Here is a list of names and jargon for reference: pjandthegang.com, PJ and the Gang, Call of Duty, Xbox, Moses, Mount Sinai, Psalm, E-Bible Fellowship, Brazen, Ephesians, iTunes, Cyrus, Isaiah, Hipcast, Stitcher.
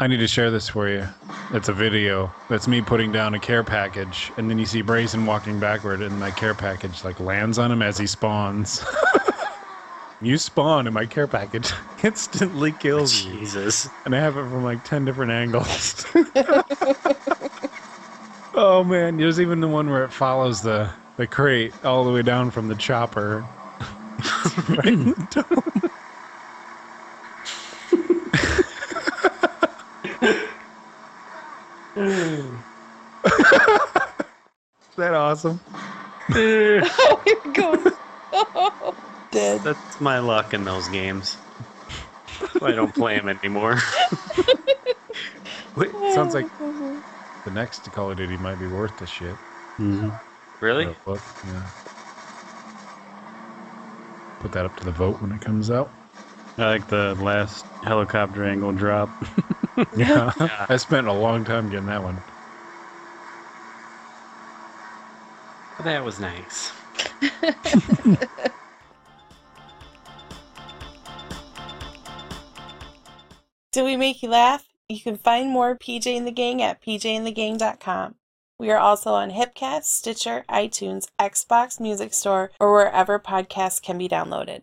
I need to share this for you. It's a video. That's me putting down a care package, and then you see Brazen walking backward, and my care package like lands on him as he spawns. You spawn, and my care package instantly kills you. Jesus. And I have it from like 10 different angles. Oh man, there's even the one where it follows the crate all the way down from the chopper. Right in the dome. Is that awesome? Oh, here it goes. Oh. Dead. That's my luck in those games. I don't play them anymore. Wait, sounds like the next Call of Duty might be worth the shit. Mm-hmm. Really? Yeah. Put that up to the vote when it comes out. I like the last helicopter angle drop. Yeah. Yeah, I spent a long time getting that one. That was nice. Did we make you laugh? You can find more PJ and the Gang at pjandthegang.com. We are also on Hipcast, Stitcher, iTunes, Xbox Music Store, or wherever podcasts can be downloaded.